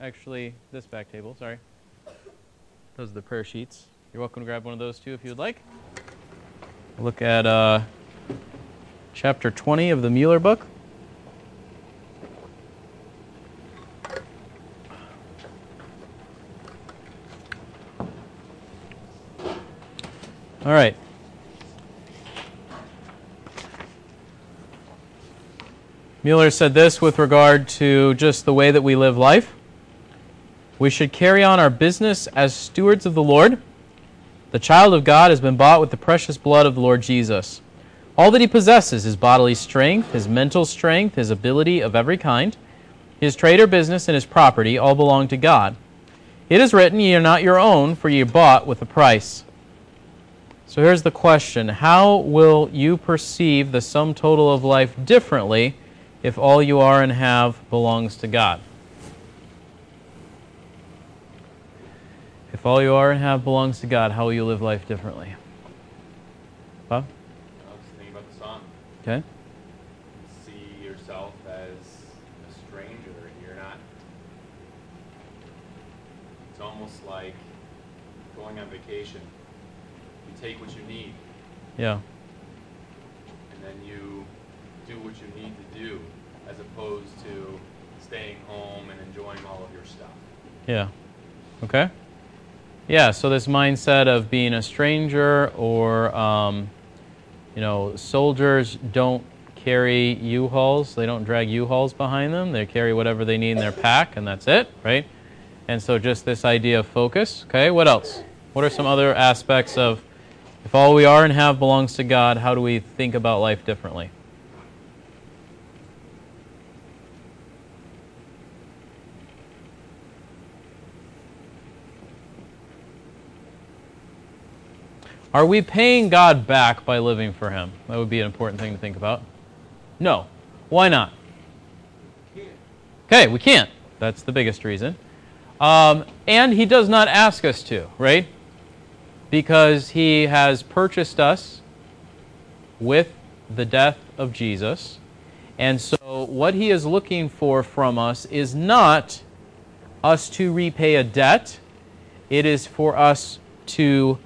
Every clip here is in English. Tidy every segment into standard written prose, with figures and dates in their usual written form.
actually this back table, sorry. Those are the prayer sheets. You're welcome to grab one of those too if you would like. We'll look at chapter 20 of the Müller book. All right. Müller said this with regard to just the way that we live life. We should carry on our business as stewards of the Lord. The child of God has been bought with the precious blood of the Lord Jesus. All that he possesses, his bodily strength, his mental strength, his ability of every kind, his trade or business, and his property, all belong to God. It is written, ye are not your own, for ye are bought with a price. So here's the question. How will you perceive the sum total of life differently if all you are and have belongs to God? If all you are and have belongs to God, how will you live life differently? Bob? I was thinking about the song. Okay. See yourself as a stranger. You're not. It's almost like going on vacation. You take what you need. Yeah. And then you do what you need to do, as opposed to staying home and enjoying all of your stuff. Yeah. Okay. Yeah, so this mindset of being a stranger or, soldiers don't carry U-Hauls. They don't drag U-Hauls behind them. They carry whatever they need in their pack, and that's it, right? And so just this idea of focus. Okay, what else? What are some other aspects of if all we are and have belongs to God, how do we think about life differently? Are we paying God back by living for Him? That would be an important thing to think about. No. Why not? Okay, we can't. That's the biggest reason. And He does not ask us to, right? Because He has purchased us with the death of Jesus. And so what He is looking for from us is not us to repay a debt. It is for us to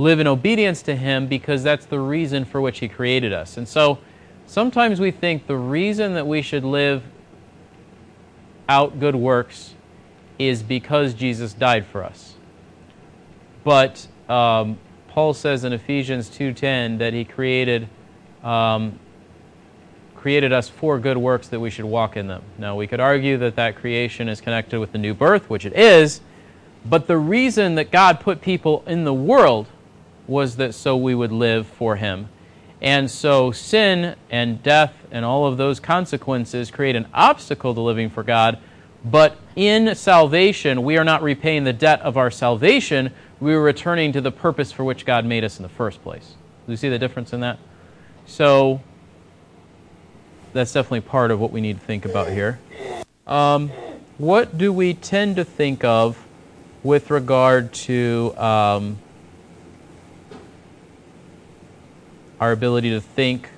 live in obedience to Him because that's the reason for which He created us. And so sometimes we think the reason that we should live out good works is because Jesus died for us. But Paul says in Ephesians 2:10 that He created us for good works that we should walk in them. Now, we could argue that that creation is connected with the new birth, which it is, but the reason that God put people in the world was that so we would live for Him. And so sin and death and all of those consequences create an obstacle to living for God. But in salvation, we are not repaying the debt of our salvation. We are returning to the purpose for which God made us in the first place. Do you see the difference in that? So that's definitely part of what we need to think about here. What do we tend to think of with regard to our ability to think,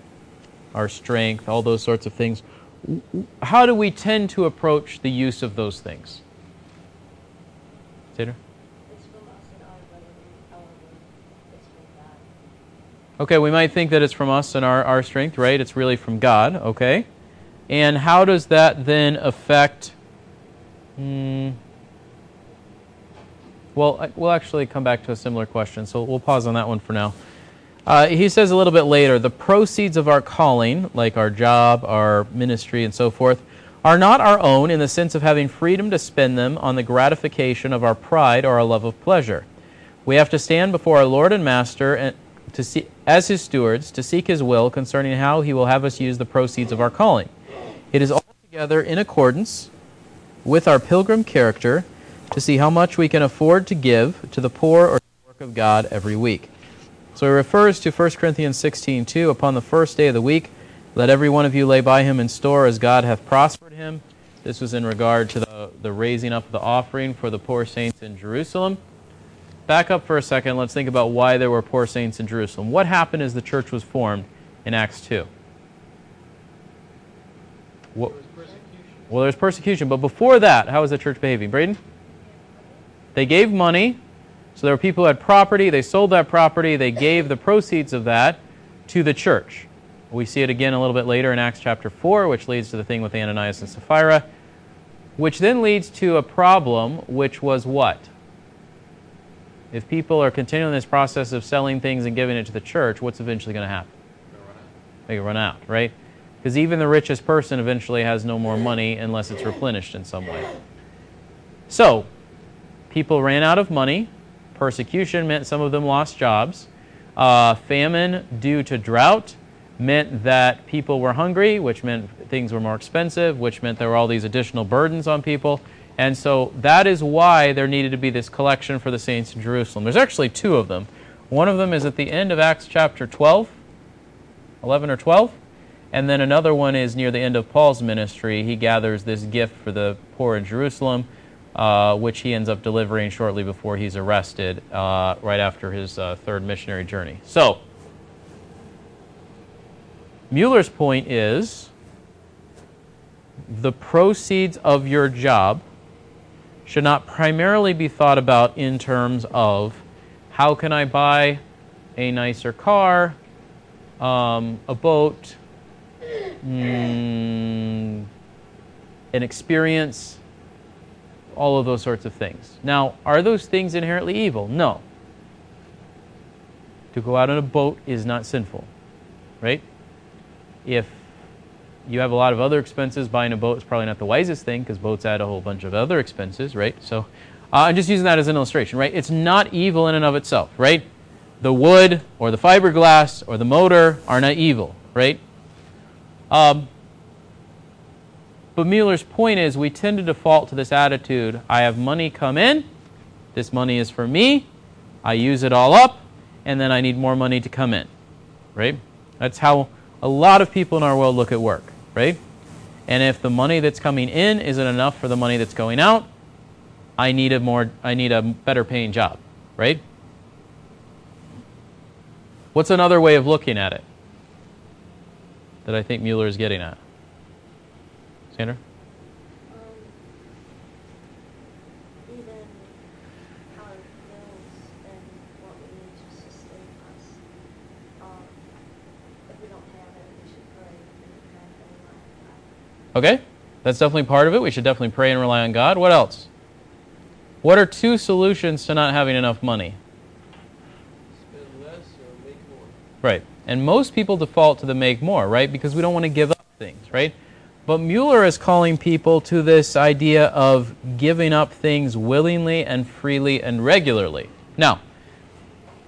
our strength, all those sorts of things? How do we tend to approach the use of those things? Tater? Okay, we might think that it's from us and our strength, right? It's really from God, okay? And how does that then affect... Well, we'll actually come back to a similar question, so we'll pause on that one for now. He says a little bit later, the proceeds of our calling, like our job, our ministry, and so forth, are not our own in the sense of having freedom to spend them on the gratification of our pride or our love of pleasure. We have to stand before our Lord and Master and to see, as His stewards, to seek His will concerning how He will have us use the proceeds of our calling. It is altogether in accordance with our pilgrim character to see how much we can afford to give to the poor or to the work of God every week. So he refers to 1 Corinthians 16:2, upon the first day of the week, let every one of you lay by him in store as God hath prospered him. This was in regard to the raising up of the offering for the poor saints in Jerusalem. Back up for a second. Let's think about why there were poor saints in Jerusalem. What happened as the church was formed in Acts 2? What? There was persecution. Well, there's persecution. But before that, how was the church behaving? Braden? They gave money. So there were people who had property. They sold that property. They gave the proceeds of that to the church. We see it again a little bit later in Acts chapter 4, which leads to the thing with Ananias and Sapphira, which then leads to a problem, which was what? If people are continuing this process of selling things and giving it to the church, what's eventually going to happen? They run out, right? Because even the richest person eventually has no more money unless it's replenished in some way. So, people ran out of money. Persecution meant some of them lost jobs. Famine due to drought meant that people were hungry, which meant things were more expensive, which meant there were all these additional burdens on people. And so that is why there needed to be this collection for the saints in Jerusalem. There's actually two of them. One of them is at the end of Acts chapter 12, 11 or 12. And then another one is near the end of Paul's ministry. He gathers this gift for the poor in Jerusalem, which he ends up delivering shortly before he's arrested, right after his third missionary journey. So, Mueller's point is the proceeds of your job should not primarily be thought about in terms of how can I buy a nicer car, a boat, an experience, all of those sorts of things. Now, are those things inherently evil? No. To go out on a boat is not sinful, right? If you have a lot of other expenses, buying a boat is probably not the wisest thing because boats add a whole bunch of other expenses, right? So I'm just using that as an illustration, right? It's not evil in and of itself, right? The wood or the fiberglass or the motor are not evil, right? But Mueller's point is we tend to default to this attitude, I have money come in, this money is for me, I use it all up, and then I need more money to come in, right? That's how a lot of people in our world look at work, right? And if the money that's coming in isn't enough for the money that's going out, I need a better paying job, right? What's another way of looking at it that I think Mueller is getting at? Sandra? Even how it feels and what we need to sustain us. If we don't have it, we should pray and rely on God. Okay, that's definitely part of it. We should definitely pray and rely on God. What else? What are two solutions to not having enough money? Spend less or make more. Right. And most people default to the make more, right? Because we don't want to give up things, right? But Mueller is calling people to this idea of giving up things willingly and freely and regularly. Now,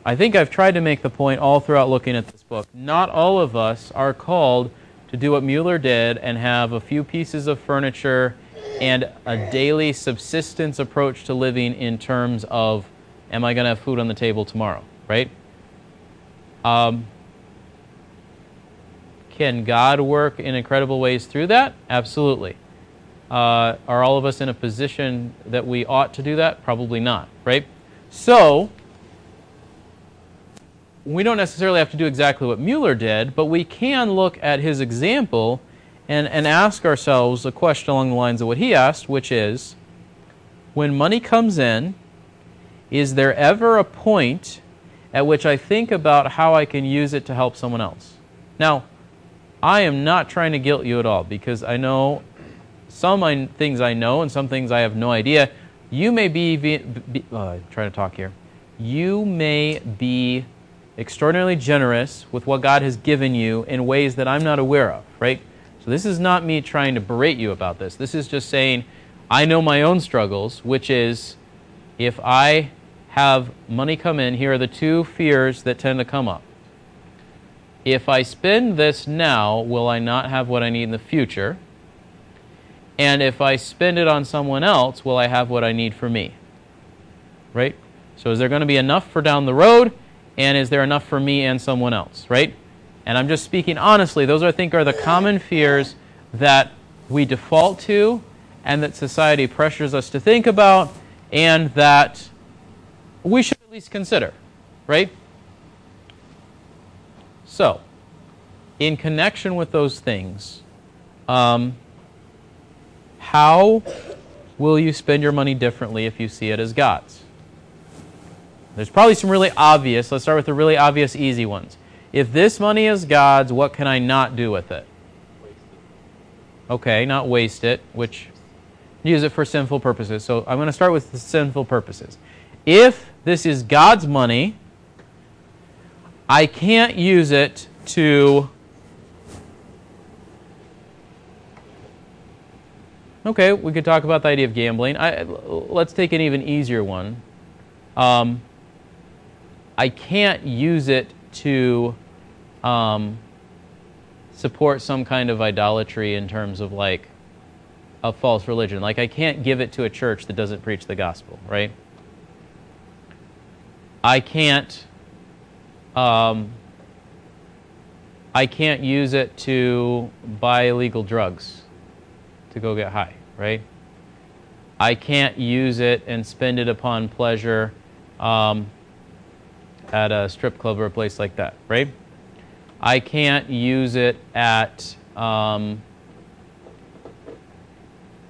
I think I've tried to make the point all throughout looking at this book. Not all of us are called to do what Mueller did and have a few pieces of furniture and a daily subsistence approach to living in terms of, am I going to have food on the table tomorrow, right? Can God work in incredible ways through that? Absolutely. Are all of us in a position that we ought to do that? Probably not, right? So, we don't necessarily have to do exactly what Mueller did, but we can look at his example and ask ourselves a question along the lines of what he asked, which is, when money comes in, is there ever a point at which I think about how I can use it to help someone else? Now, I am not trying to guilt you at all because I know some things I know and some things I have no idea. You may You may be extraordinarily generous with what God has given you in ways that I'm not aware of, right? So this is not me trying to berate you about this. This is just saying I know my own struggles, which is if I have money come in, here are the two fears that tend to come up. If I spend this now, will I not have what I need in the future? And if I spend it on someone else, will I have what I need for me? Right? So is there going to be enough for down the road? And is there enough for me and someone else? Right? And I'm just speaking honestly. Those I think are the common fears that we default to and that society pressures us to think about and that we should at least consider. Right? So, in connection with those things, how will you spend your money differently if you see it as God's? There's probably some really obvious, let's start with the really obvious easy ones. If this money is God's, what can I not do with it? Okay, not waste it, which use it for sinful purposes. So I'm going to start with the sinful purposes. If this is God's money, I can't use it to... Okay, we could talk about the idea of gambling. Let's take an even easier one. I can't use it to support some kind of idolatry in terms of like a false religion. Like I can't give it to a church that doesn't preach the gospel, right? I can't use it to buy illegal drugs to go get high, right? I can't use it and spend it upon pleasure at a strip club or a place like that, right? I can't use it at a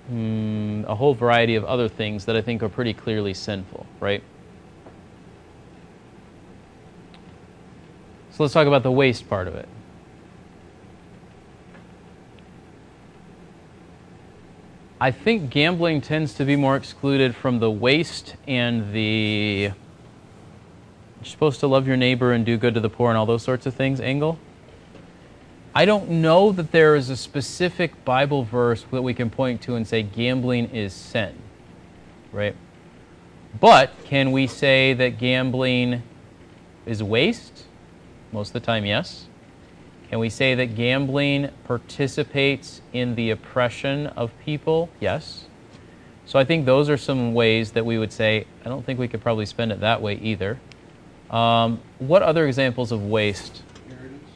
whole variety of other things that I think are pretty clearly sinful, right? So let's talk about the waste part of it. I think gambling tends to be more excluded from the waste and the you're supposed to love your neighbor and do good to the poor and all those sorts of things angle. I don't know that there is a specific Bible verse that we can point to and say gambling is sin, right? But can we say that gambling is waste? Most of the time, yes. Can we say that gambling participates in the oppression of people? Yes. So I think those are some ways that we would say, I don't think we could probably spend it that way either. What other examples of waste? Inheritance.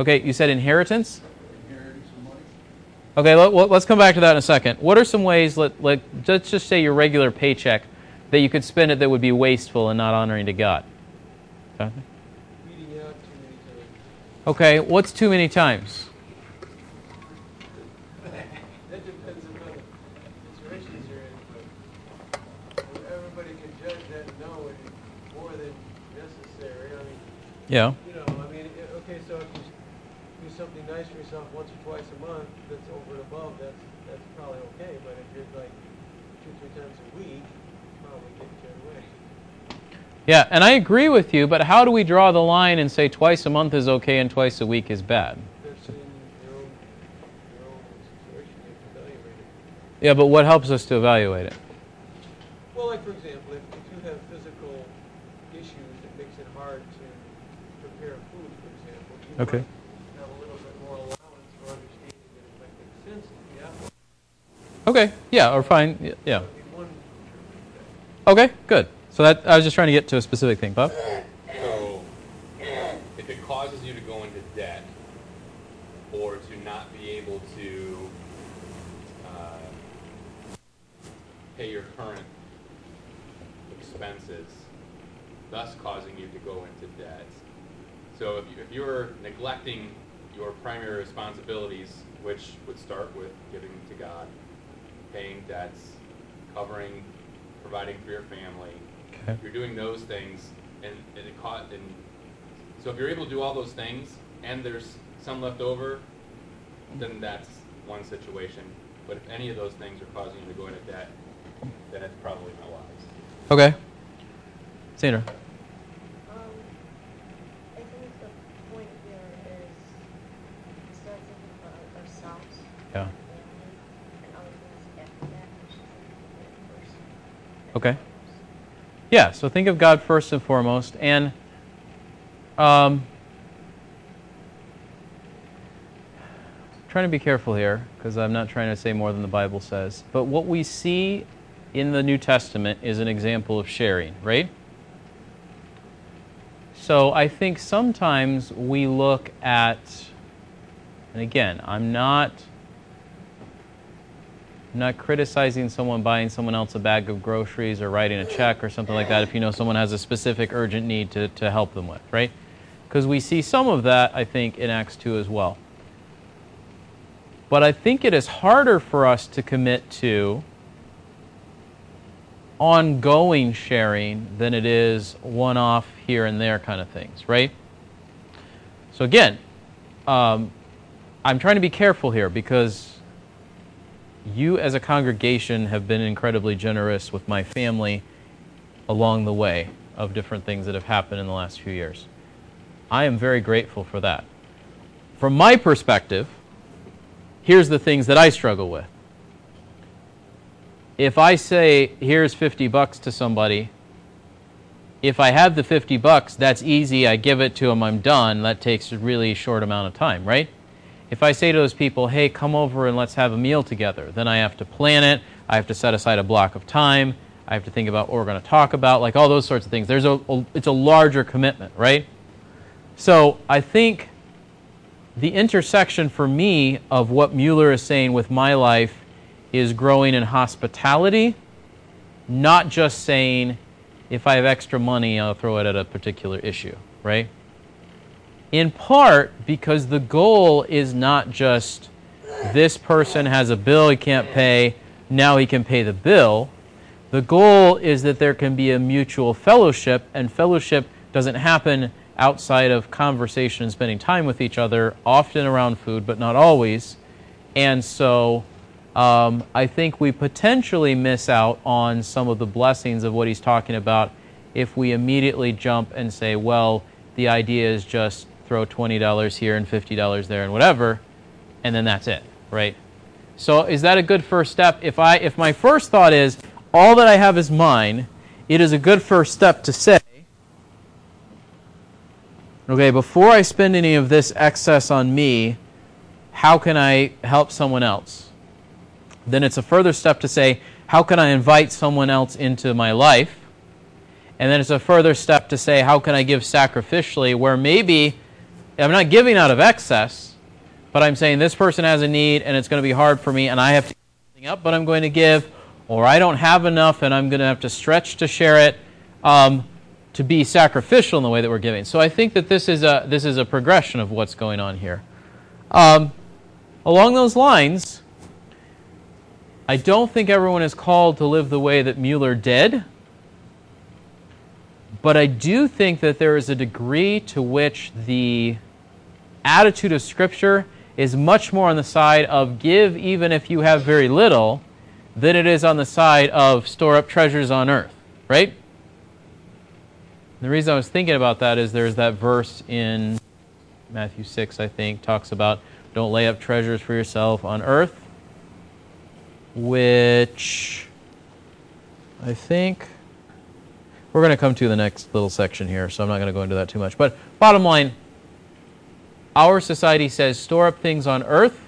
Okay, you said inheritance? Inheritance of money. Okay, let's come back to that in a second. What are some ways, let's just say your regular paycheck, that you could spend it that would be wasteful and not honoring to God? Okay. Okay, what's too many times? That depends on the situations you're in, but everybody can judge that and know it more than necessary. I mean, yeah. You know, I mean, okay, so if you do something nice for yourself once or twice a month, that's over and above, that's probably okay, but if you're like 2-3 times a week, you probably get your way. Yeah, and I agree with you, but how do we draw the line and say twice a month is okay and twice a week is bad? Yeah, but what helps us to evaluate it? Well, like for example, if you have physical issues that makes it hard to prepare food, for example, you okay. might have a little bit more allowance for understanding that it might make sense to the apple. Okay, yeah, or fine, yeah. Okay, good. So that I was just trying to get to a specific thing, Bob. So, if it causes you to go into debt or to not be able to pay your current expenses, thus causing you to go into debt. So if you're neglecting your primary responsibilities, which would start with giving to God, paying debts, covering, providing for your family, you're doing those things, and so if you're able to do all those things, and there's some left over, then that's one situation. But if any of those things are causing you to go into debt, then that's probably not wise. Okay. Sandra. I think the point here is start thinking about ourselves. Yeah. And other things after that, which is first. Okay. Yeah, so think of God first and foremost, and I'm trying to be careful here because I'm not trying to say more than the Bible says. But what we see in the New Testament is an example of sharing, right? So I think sometimes we look at, and again, I'm not criticizing someone buying someone else a bag of groceries or writing a check or something like that if you know someone has a specific urgent need to help them with, right? Because we see some of that, I think, in Acts 2 as well. But I think it is harder for us to commit to ongoing sharing than it is one-off here and there kind of things, right? So again, I'm trying to be careful here because you as a congregation have been incredibly generous with my family along the way of different things that have happened in the last few years. I am very grateful for that. From my perspective, here's the things that I struggle with. If I say, here's $50 to somebody, if I have the $50, that's easy, I give it to them, I'm done. That takes a really short amount of time, right? If I say to those people, hey, come over and let's have a meal together, then I have to plan it, I have to set aside a block of time, I have to think about what we're going to talk about, like all those sorts of things. It's a larger commitment, right? So I think the intersection for me of what Müller is saying with my life is growing in hospitality, not just saying, if I have extra money, I'll throw it at a particular issue, right? In part because the goal is not just this person has a bill he can't pay, now he can pay the bill. The goal is that there can be a mutual fellowship, and fellowship doesn't happen outside of conversation and spending time with each other, often around food, but not always. And so I think we potentially miss out on some of the blessings of what he's talking about if we immediately jump and say, well, the idea is just throw $20 here and $50 there and whatever, and then that's it, right? So is that a good first step? If my first thought is, all that I have is mine, it is a good first step to say, okay, before I spend any of this excess on me, how can I help someone else? Then it's a further step to say, how can I invite someone else into my life? And then it's a further step to say, how can I give sacrificially, where maybe I'm not giving out of excess, but I'm saying this person has a need and it's going to be hard for me and I have to give something up, but I'm going to give, or I don't have enough and I'm going to have to stretch to share it, to be sacrificial in the way that we're giving. So I think that this is a progression of what's going on here. Along those lines, I don't think everyone is called to live the way that Müller did, but I do think that there is a degree to which the attitude of Scripture is much more on the side of give even if you have very little than it is on the side of store up treasures on earth, right? And the reason I was thinking about that is there's that verse in Matthew 6, I think, talks about don't lay up treasures for yourself on earth, which I think we're going to come to the next little section here, so I'm not going to go into that too much. But bottom line, our society says store up things on earth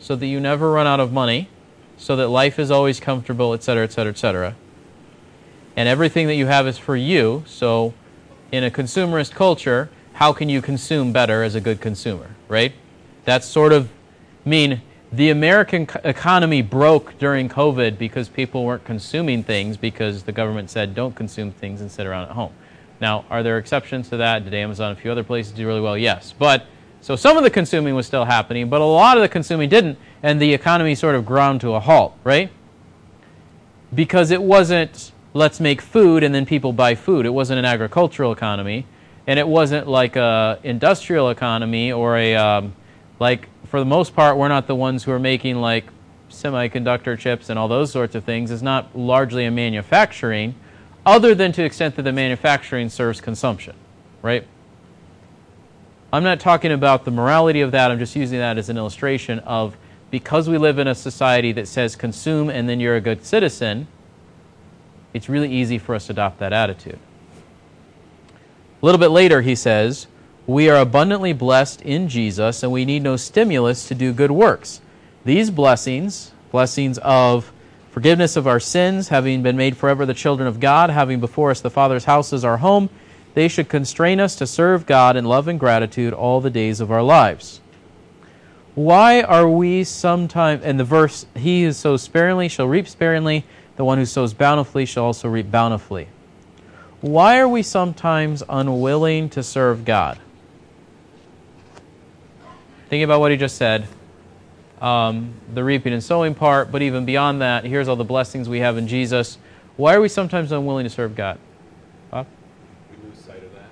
so that you never run out of money, so that life is always comfortable, etc., etc., etc. And everything that you have is for you, so in a consumerist culture, how can you consume better as a good consumer, right? That's sort of, the American economy broke during COVID because people weren't consuming things because the government said don't consume things and sit around at home. Now, are there exceptions to that? Did Amazon and a few other places do really well? Yes. But so some of the consuming was still happening, but a lot of the consuming didn't, and the economy sort of ground to a halt, right? Because it wasn't let's make food and then people buy food. It wasn't an agricultural economy, and it wasn't like a industrial economy or a for the most part, we're not the ones who are making like semiconductor chips and all those sorts of things. It's not largely a manufacturing, other than to the extent that the manufacturing serves consumption, right? I'm not talking about the morality of that. I'm just using that as an illustration of because we live in a society that says consume and then you're a good citizen, it's really easy for us to adopt that attitude. A little bit later, he says, we are abundantly blessed in Jesus, and we need no stimulus to do good works. These blessings, blessings of forgiveness of our sins, having been made forever the children of God, having before us the Father's house as our home, they should constrain us to serve God in love and gratitude all the days of our lives. Why are we sometimes, and the verse, he who sows sparingly shall reap sparingly, the one who sows bountifully shall also reap bountifully. Why are we sometimes unwilling to serve God? Thinking about what he just said, the reaping and sowing part, but even beyond that, here's all the blessings we have in Jesus. Why are we sometimes unwilling to serve God? Bob? We lose sight of that.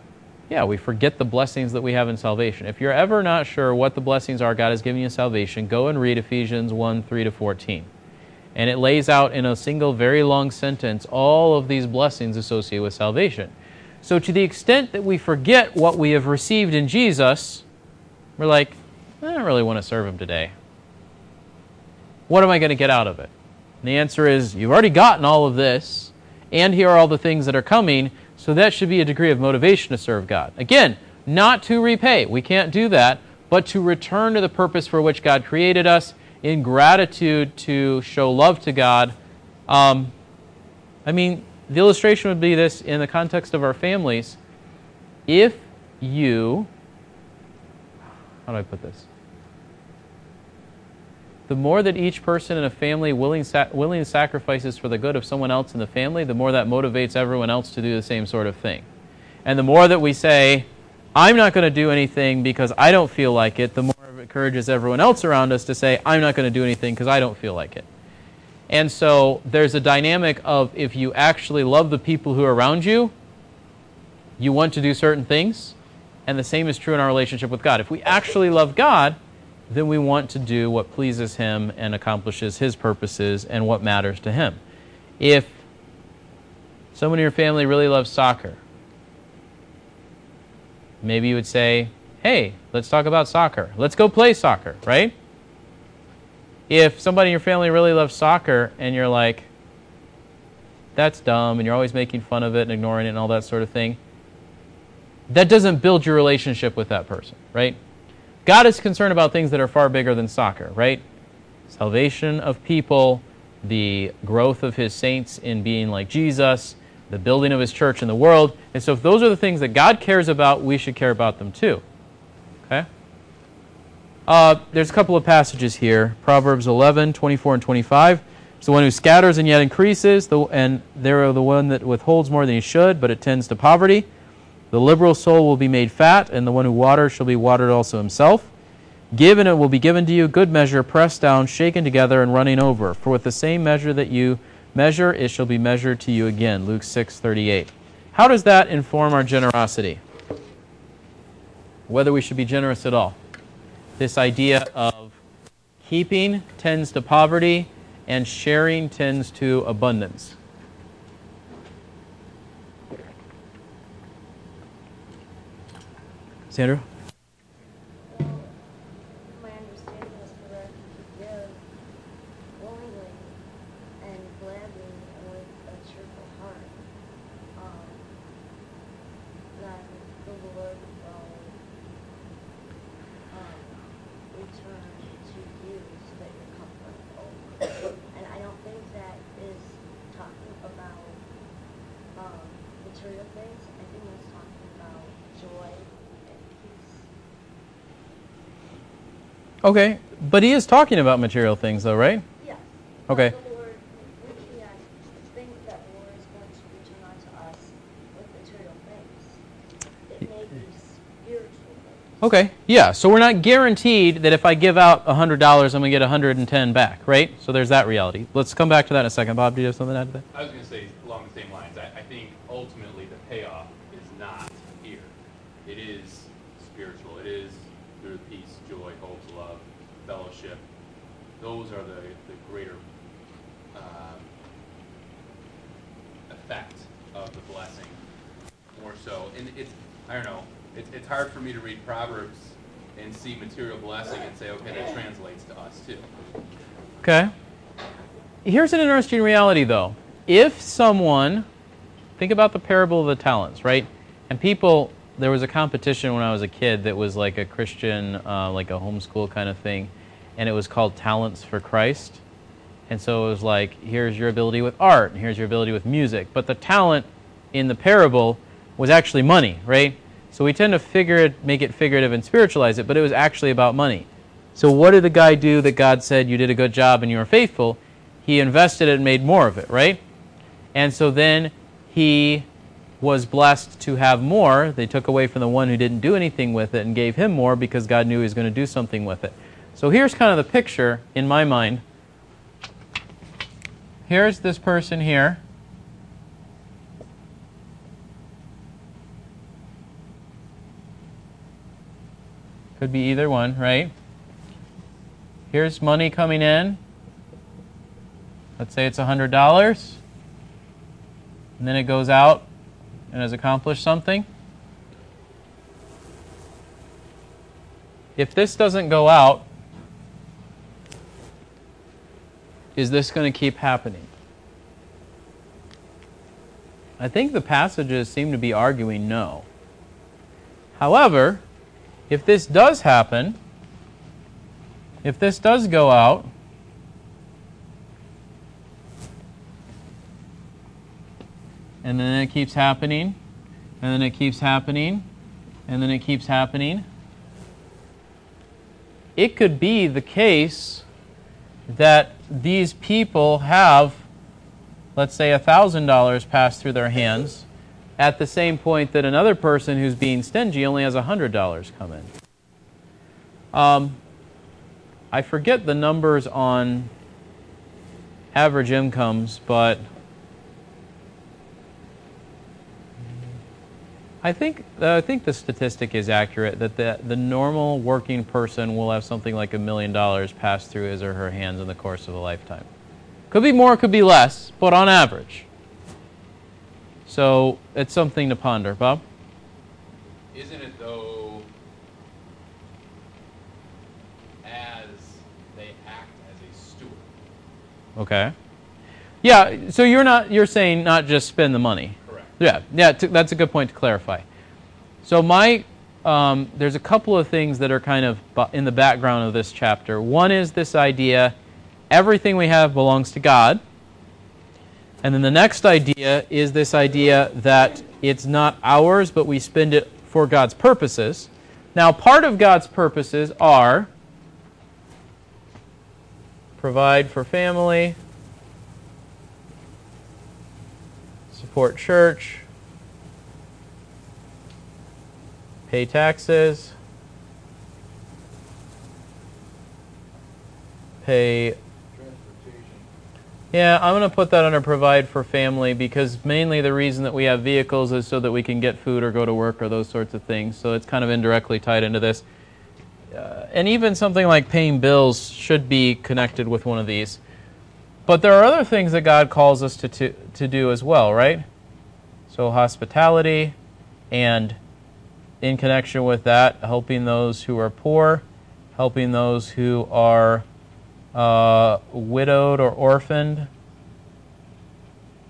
Yeah, we forget the blessings that we have in salvation. If you're ever not sure what the blessings are God has given you in salvation, go and read Ephesians 1:3-14. And it lays out in a single very long sentence all of these blessings associated with salvation. So to the extent that we forget what we have received in Jesus, we're like, I don't really want to serve Him today. What am I going to get out of it? And the answer is, you've already gotten all of this, and here are all the things that are coming, so that should be a degree of motivation to serve God. Again, not to repay. We can't do that, but to return to the purpose for which God created us, in gratitude to show love to God. The illustration would be this in the context of our families. If you... how do I put this? The more that each person in a family willing sacrifices for the good of someone else in the family, the more that motivates everyone else to do the same sort of thing. And the more that we say, I'm not going to do anything because I don't feel like it, the more encourages everyone else around us to say, I'm not going to do anything because I don't feel like it. And so there's a dynamic of if you actually love the people who are around you, you want to do certain things, and the same is true in our relationship with God. If we actually love God, then we want to do what pleases Him and accomplishes His purposes and what matters to Him. If someone in your family really loves soccer, maybe you would say, hey, let's talk about soccer. Let's go play soccer, right? If somebody in your family really loves soccer and you're like, that's dumb, and you're always making fun of it and ignoring it and all that sort of thing, that doesn't build your relationship with that person, right? God is concerned about things that are far bigger than soccer, right? Salvation of people, the growth of His saints in being like Jesus, the building of His church in the world. And so if those are the things that God cares about, we should care about them too. Okay? There's a couple of passages here. Proverbs 11:24-25. It's the one who scatters and yet increases, and they're the one that withholds more than he should, but it tends to poverty. The liberal soul will be made fat, and the one who waters shall be watered also himself. Give, and it will be given to you, good measure, pressed down, shaken together, and running over. For with the same measure that you measure, it shall be measured to you again. Luke 6:38. How does that inform our generosity? Whether we should be generous at all. This idea of keeping tends to poverty and sharing tends to abundance. Sandra? My understanding is for that to give willingly and gladly and with a cheerful heart. That the Lord return to you so that you're comfortable. And I don't think that is talking about material things. I think it's talking about joy and peace. Okay, but he is talking about material things though, right? Yeah. Okay. The Lord reaching out, things that the Lord is going to reaching out to us with material things. It may be spiritual things. Okay. Yeah, so we're not guaranteed that if I give out $100, I'm going to get $110 back, right? So there's that reality. Let's come back to that in a second. Bob, do you have something to add to that? I was going to say along the same lines. I think ultimately the payoff is not here. It is spiritual. It is through peace, joy, hope, love, fellowship. Those are the greater effect of the blessing more so. And it's, I don't know, it's hard for me to read Proverbs and see material blessing and say, okay, that translates to us too. Okay. Here's an interesting reality, though. If someone, think about the parable of the talents, right? And people, there was a competition when I was a kid that was like a Christian, like a homeschool kind of thing, and it was called Talents for Christ. And so it was like, here's your ability with art, and here's your ability with music. But the talent in the parable was actually money, right? So we tend to make it figurative and spiritualize it, but it was actually about money. So what did the guy do that God said, you did a good job and you were faithful? He invested it and made more of it, right? And so then he was blessed to have more. They took away from the one who didn't do anything with it and gave him more because God knew he was going to do something with it. So here's kind of the picture in my mind. Here's this person here. Could be either one, right? Here's money coming in. Let's say it's $100. And then it goes out and has accomplished something. If this doesn't go out, is this going to keep happening? I think the passages seem to be arguing no. However, if this does happen, if this does go out, and then it keeps happening, and then it keeps happening, and then it keeps happening, it could be the case that these people have, let's say, $1,000 pass through their hands at the same point that another person who's being stingy only has $100 come in. I forget the numbers on average incomes, but I think the statistic is accurate that the normal working person will have something like $1 million pass through his or her hands in the course of a lifetime. Could be more, could be less, but on average. So it's something to ponder. Bob? Isn't it, though, as they act as a steward? Okay. Yeah, so you're saying not just spend the money. Yeah, that's a good point to clarify. So there's a couple of things that are kind of in the background of this chapter. One is this idea, everything we have belongs to God. And then the next idea is this idea that it's not ours, but we spend it for God's purposes. Now, part of God's purposes are provide for family, support church, pay taxes, pay transportation. Yeah, I'm going to put that under provide for family because mainly the reason that we have vehicles is so that we can get food or go to work or those sorts of things. So it's kind of indirectly tied into this. And even something like paying bills should be connected with one of these. But there are other things that God calls us to do as well, right? So hospitality, and in connection with that, helping those who are poor, helping those who are widowed or orphaned.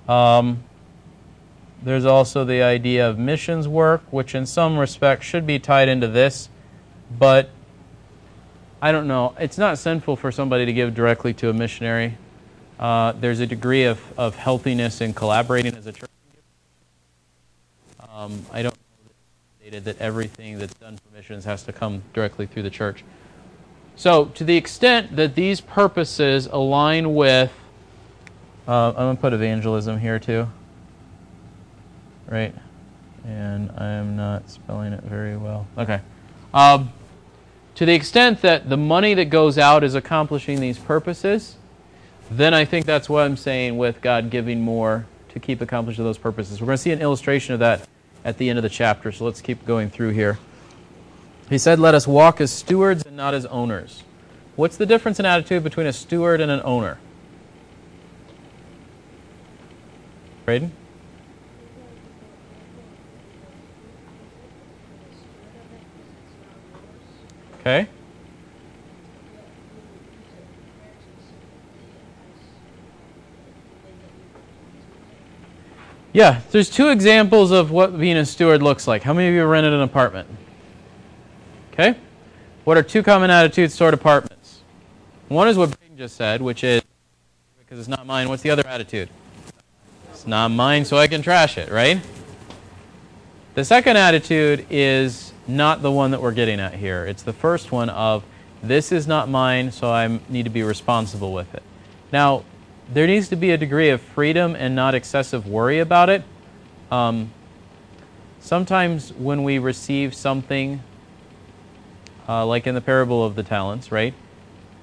There's also the idea of missions work, which in some respects should be tied into this, but I don't know. It's not sinful for somebody to give directly to a missionary. There's a degree of healthiness in collaborating as a church. I don't know that it's stated that everything that's done for missions has to come directly through the church. So to the extent that these purposes align with, I'm going to put evangelism here too, right? And I'm not spelling it very well. Okay. To the extent that the money that goes out is accomplishing these purposes, then I think that's what I'm saying with God giving more to keep accomplishing those purposes. We're going to see an illustration of that at the end of the chapter, so let's keep going through here. He said, let us walk as stewards and not as owners. What's the difference in attitude between a steward and an owner? Braden? Okay. Yeah, there's two examples of what being a steward looks like. How many of you rented an apartment? Okay. What are two common attitudes toward apartments? One is what Braden just said, which is, because it's not mine, what's the other attitude? It's not mine, so I can trash it, right? The second attitude is not the one that we're getting at here. It's the first one of, this is not mine, so I need to be responsible with it. Now, there needs to be a degree of freedom and not excessive worry about it. Sometimes when we receive something, like in the parable of the talents, right?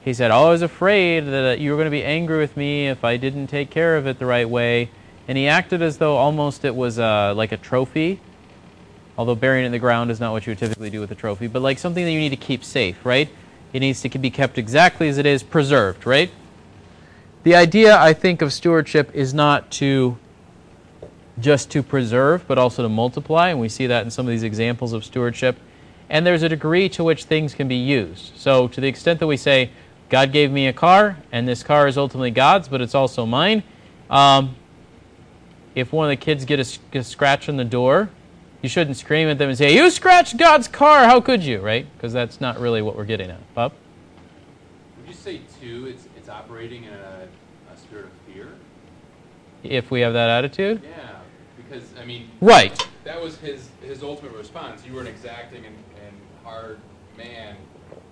He said, I was afraid that you were going to be angry with me if I didn't take care of it the right way. And he acted as though almost it was like a trophy, although burying it in the ground is not what you would typically do with a trophy, but like something that you need to keep safe, right? It needs to be kept exactly as it is, preserved, right? The idea, I think, of stewardship is not to just to preserve, but also to multiply, and we see that in some of these examples of stewardship. And there's a degree to which things can be used. So to the extent that we say, God gave me a car, and this car is ultimately God's, but it's also mine. If one of the kids get a scratch on the door, you shouldn't scream at them and say, you scratched God's car, how could you, right? Because that's not really what we're getting at. Bob? Would you say, too, it's operating in a spirit of fear? If we have that attitude? Yeah, because, I mean... Right. That was his ultimate response. You were an exacting and hard man.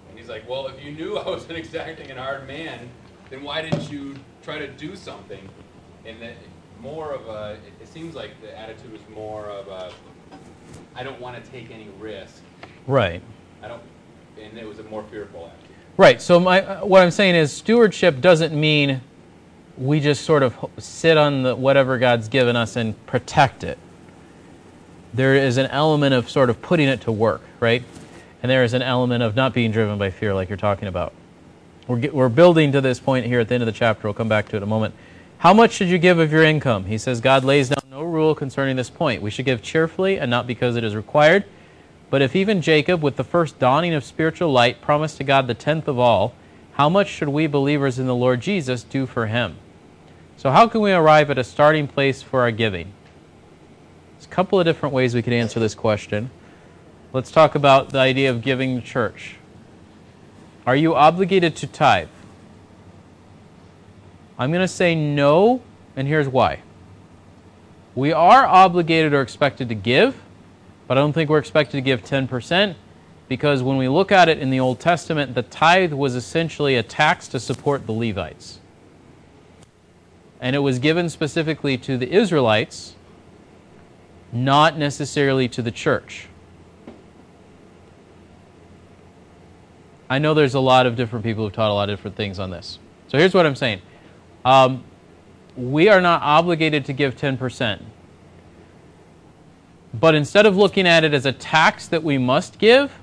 And he's like, well, if you knew I was an exacting and hard man, then why didn't you try to do something? And that more of a, it seems like the attitude was more of a, I don't want to take any risk. Right. And it was a more fearful attitude. Right. So what I'm saying is stewardship doesn't mean we just sort of sit on whatever God's given us and protect it. There is an element of sort of putting it to work, right? And there is an element of not being driven by fear like you're talking about. We're building to this point here at the end of the chapter. We'll come back to it in a moment. How much should you give of your income? He says, God lays down no rule concerning this point. We should give cheerfully and not because it is required. But if even Jacob, with the first dawning of spiritual light, promised to God the tenth of all, how much should we believers in the Lord Jesus do for him? So how can we arrive at a starting place for our giving? Couple of different ways we could answer this question. Let's talk about the idea of giving the church. Are you obligated to tithe? I'm going to say no, and here's why. We are obligated or expected to give, but I don't think we're expected to give 10% because when we look at it in the Old Testament, the tithe was essentially a tax to support the Levites. And it was given specifically to the Israelites, not necessarily to the church. I know there's a lot of different people who've taught a lot of different things on this. So here's what I'm saying. We are not obligated to give 10%. But instead of looking at it as a tax that we must give,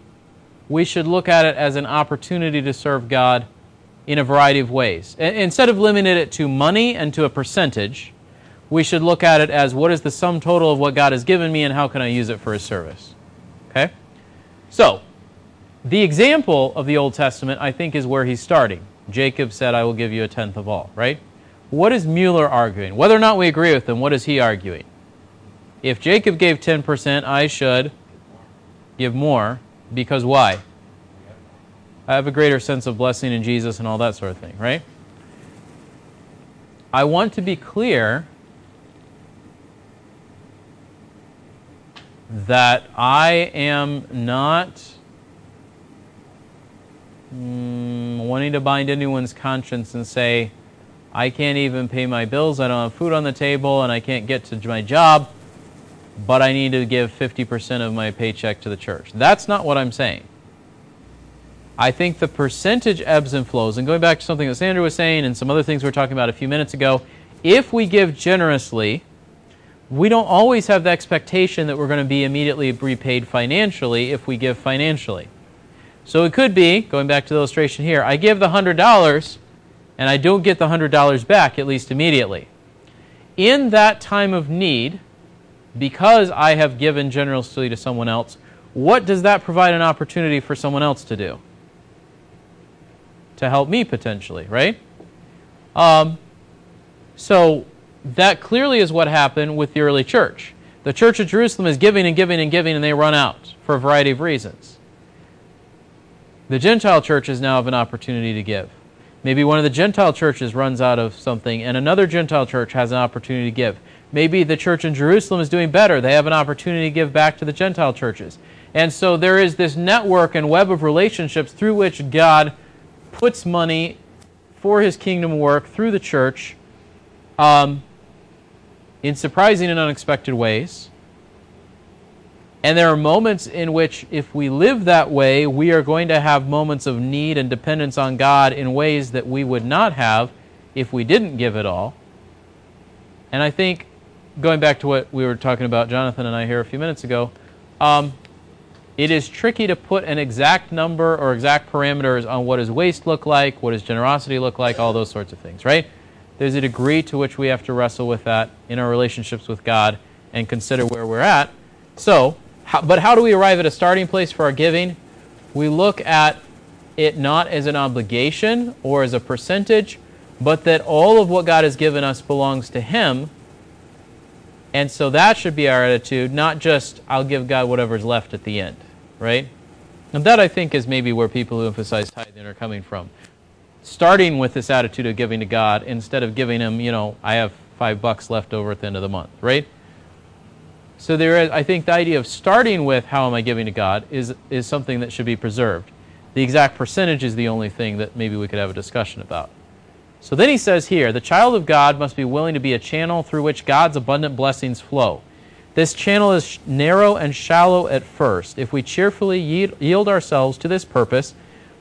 we should look at it as an opportunity to serve God in a variety of ways. Instead of limiting it to money and to a percentage, we should look at it as what is the sum total of what God has given me and how can I use it for His service. Okay? So, the example of the Old Testament, I think, is where he's starting. Jacob said, I will give you a tenth of all, right? What is Müller arguing? Whether or not we agree with him, what is he arguing? If Jacob gave 10%, I should give more, because why? I have a greater sense of blessing in Jesus and all that sort of thing, right? I want to be clear that I am not wanting to bind anyone's conscience and say, I can't even pay my bills, I don't have food on the table, and I can't get to my job, but I need to give 50% of my paycheck to the church. That's not what I'm saying. I think the percentage ebbs and flows, and going back to something that Sandra was saying and some other things we were talking about a few minutes ago, if we give generously, we don't always have the expectation that we're going to be immediately repaid financially if we give financially. So it could be, going back to the illustration here, I give the $100 and I don't get the $100 back, at least immediately. In that time of need, because I have given generously to someone else, what does that provide an opportunity for someone else to do? To help me potentially, right? That clearly is what happened with the early church. The church of Jerusalem is giving and giving and giving, and they run out for a variety of reasons. The Gentile churches now have an opportunity to give. Maybe one of the Gentile churches runs out of something, and another Gentile church has an opportunity to give. Maybe the church in Jerusalem is doing better. They have an opportunity to give back to the Gentile churches. And so there is this network and web of relationships through which God puts money for His kingdom work through the church, in surprising and unexpected ways. And there are moments in which, if we live that way, we are going to have moments of need and dependence on God in ways that we would not have if we didn't give it all. And I think, going back to what we were talking about, Jonathan and I here a few minutes ago, it is tricky to put an exact number or exact parameters on what does waste look like, what does generosity look like, all those sorts of things, right? There's a degree to which we have to wrestle with that in our relationships with God and consider where we're at. So, but how do we arrive at a starting place for our giving? We look at it not as an obligation or as a percentage, but that all of what God has given us belongs to Him. And so that should be our attitude, not just, I'll give God whatever's left at the end, right? And that, I think, is maybe where people who emphasize tithing are coming from. Starting with this attitude of giving to God instead of giving Him, you know, I have $5 left over at the end of the month, right? So there is, I think, the idea of starting with how am I giving to God is something that should be preserved. The exact percentage is the only thing that maybe we could have a discussion about. So then he says here, the child of God must be willing to be a channel through which God's abundant blessings flow. This channel is narrow and shallow at first. If we cheerfully yield ourselves to this purpose,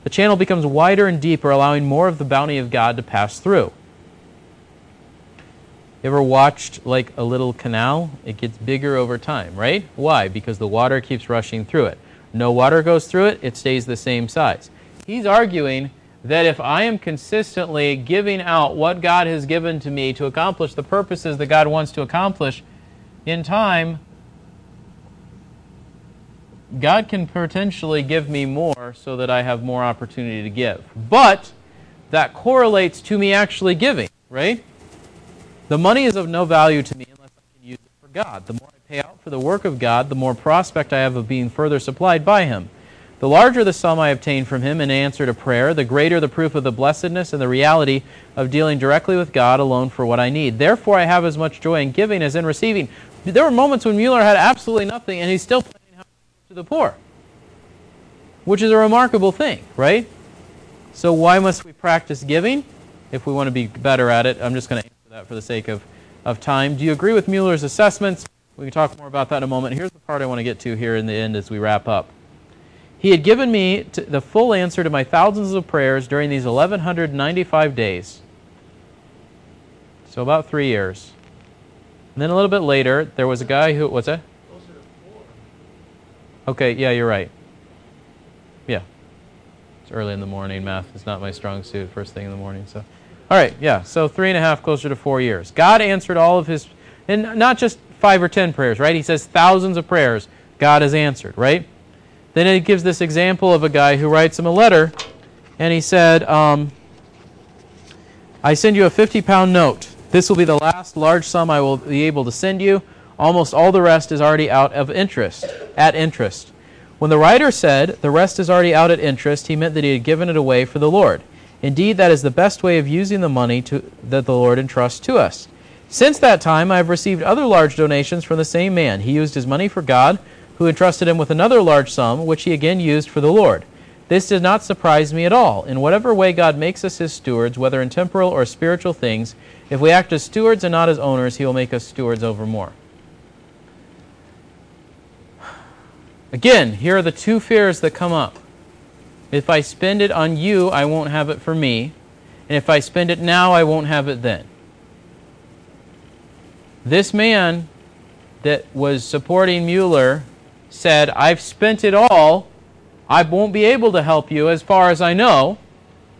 the channel becomes wider and deeper, allowing more of the bounty of God to pass through. You ever watched like a little canal? It gets bigger over time, right? Why? Because the water keeps rushing through it. No water goes through it, it stays the same size. He's arguing that if I am consistently giving out what God has given to me to accomplish the purposes that God wants to accomplish, in time, God can potentially give me more so that I have more opportunity to give. But that correlates to me actually giving, right? The money is of no value to me unless I can use it for God. The more I pay out for the work of God, the more prospect I have of being further supplied by Him. The larger the sum I obtain from Him in answer to prayer, the greater the proof of the blessedness and the reality of dealing directly with God alone for what I need. Therefore, I have as much joy in giving as in receiving. There were moments when Müller had absolutely nothing, and he's still planning how to give to the poor, which is a remarkable thing, right? So why must we practice giving? If we want to be better at it, I'm just going to answer that for the sake of time. Do you agree with Müller's assessments? We can talk more about that in a moment. Here's the part I want to get to here in the end as we wrap up. He had given me the full answer to my thousands of prayers during these 1,195 days. So about 3 years. And then a little bit later, there was a guy who... What's that? Closer to 4. Okay, yeah, you're right. Yeah. It's early in the morning. Math is not my strong suit first thing in the morning. So, all right, yeah. So 3.5, closer to 4 years. God answered all of his... And not just 5 or 10 prayers, right? He says thousands of prayers God has answered, right? Then it gives this example of a guy who writes him a letter, and he said, I send you a 50-pound note. This will be the last large sum I will be able to send you. Almost all the rest is already out of interest, at interest. When the writer said, the rest is already out at interest, he meant that he had given it away for the Lord. Indeed, that is the best way of using the money that the Lord entrusts to us. Since that time, I have received other large donations from the same man. He used his money for God, who entrusted him with another large sum, which he again used for the Lord. This does not surprise me at all. In whatever way God makes us His stewards, whether in temporal or spiritual things, if we act as stewards and not as owners, He will make us stewards over more. Again, here are the two fears that come up. If I spend it on you, I won't have it for me. And if I spend it now, I won't have it then. This man that was supporting Müller said, I've spent it all, I won't be able to help you as far as I know,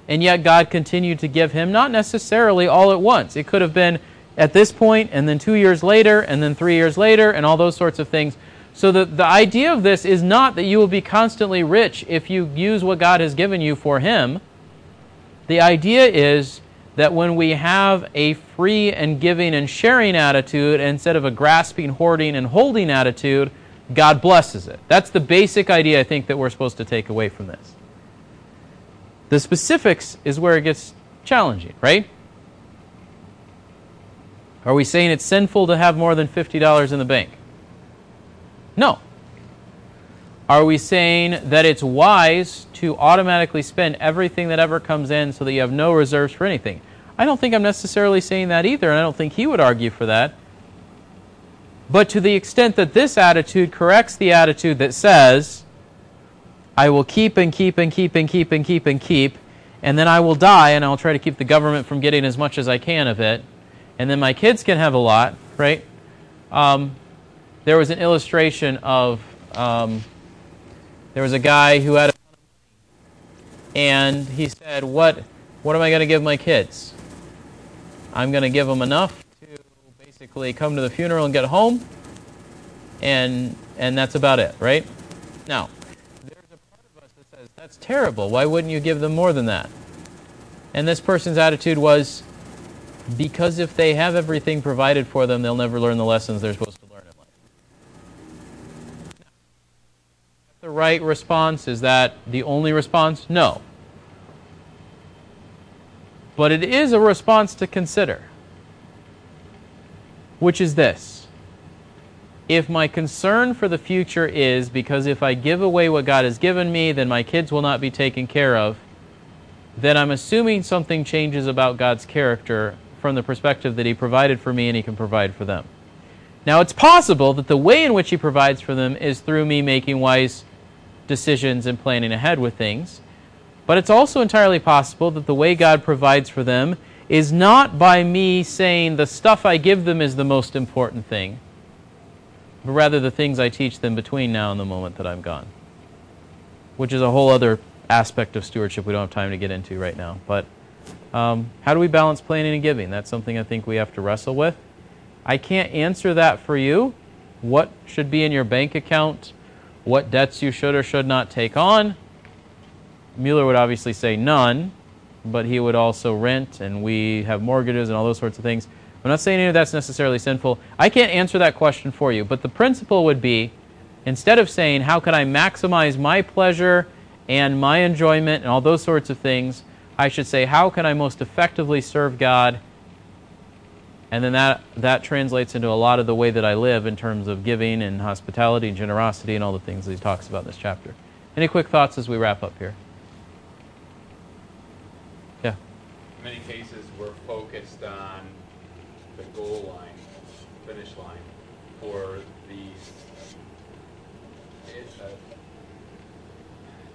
and yet God continued to give him, not necessarily all at once. It could have been at this point, and then 2 years later, and then 3 years later, and all those sorts of things. So the idea of this is not that you will be constantly rich if you use what God has given you for Him. The idea is that when we have a free and giving and sharing attitude instead of a grasping, hoarding, and holding attitude, God blesses it. That's the basic idea, I think, that we're supposed to take away from this. The specifics is where it gets challenging, right? Are we saying it's sinful to have more than $50 in the bank? No. Are we saying that it's wise to automatically spend everything that ever comes in so that you have no reserves for anything? I don't think I'm necessarily saying that either, and I don't think he would argue for that. But to the extent that this attitude corrects the attitude that says, I will keep and keep and keep and keep and keep and keep, and then I will die and I'll try to keep the government from getting as much as I can of it, and then my kids can have a lot, right? There was an illustration of, there was a guy who had a ton of money, and he said, what am I going to give my kids? I'm going to give them enough to basically come to the funeral and get home, and that's about it, right? Now, there's a part of us that says, that's terrible. Why wouldn't you give them more than that? And this person's attitude was, because if they have everything provided for them, they'll never learn the lessons they're supposed to learn in life. Now, the right response, is that the only response? No. But it is a response to consider, which is this. If my concern for the future is because if I give away what God has given me, then my kids will not be taken care of, then I'm assuming something changes about God's character from the perspective that He provided for me and He can provide for them. Now, it's possible that the way in which He provides for them is through me making wise decisions and planning ahead with things. But it's also entirely possible that the way God provides for them is not by me saying the stuff I give them is the most important thing, but rather the things I teach them between now and the moment that I'm gone, which is a whole other aspect of stewardship we don't have time to get into right now. But how do we balance planning and giving? That's something I think we have to wrestle with. I can't answer that for you. What should be in your bank account? What debts you should or should not take on? Müller would obviously say none, but he would also rent, and we have mortgages and all those sorts of things. I'm not saying any of that's necessarily sinful. I can't answer that question for you, but the principle would be, instead of saying, how can I maximize my pleasure and my enjoyment and all those sorts of things, I should say, how can I most effectively serve God? And then that translates into a lot of the way that I live in terms of giving and hospitality and generosity and all the things that he talks about in this chapter. Any quick thoughts as we wrap up here? In many cases, we're focused on the goal line, finish line, for these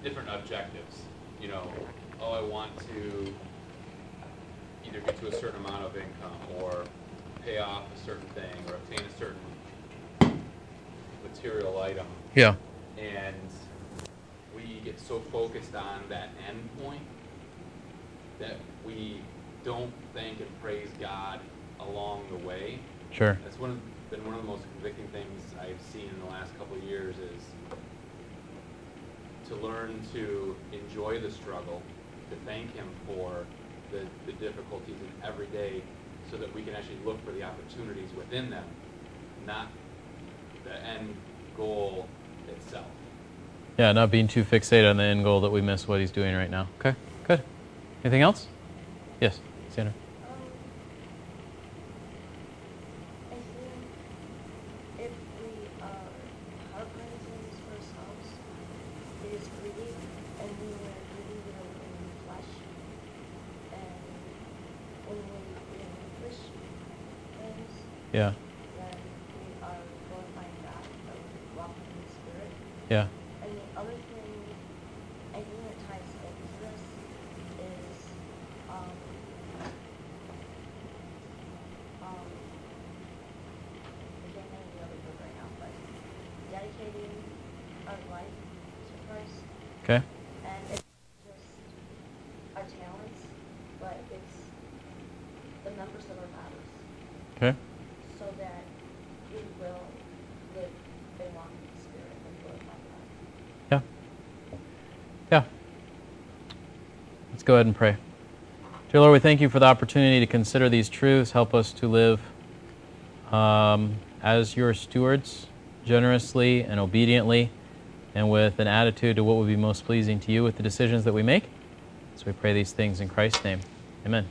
different objectives. You know, oh, I want to either get to a certain amount of income, or pay off a certain thing, or obtain a certain material item. Yeah. And we get so focused on that end point that we don't thank and praise God along the way. Sure. That's been one of the most convicting things I've seen in the last couple of years, is to learn to enjoy the struggle, to thank Him for the difficulties in every day, so that we can actually look for the opportunities within them, not the end goal itself. Yeah, not being too fixated on the end goal that we miss what He's doing right now. Okay, good. Anything else? Yes, Sandra. I think if we are husbands in this first house, it is greedy, and we are greedy in the flesh, and only in the flesh things. Yeah. Then we are glorifying God, but we walk in the Spirit. Yeah. And the other thing, I think that ties into this, is I can't think of the other word right now, but dedicating our life to Christ. Okay. And it's just our talents, but it's the members of our bodies. Okay. So that we will live and walk in the Spirit and glorify God. Yeah. Let's go ahead and pray. Dear Lord, we thank You for the opportunity to consider these truths. Help us to live as Your stewards, generously and obediently, and with an attitude to what would be most pleasing to You with the decisions that we make. So we pray these things in Christ's name. Amen.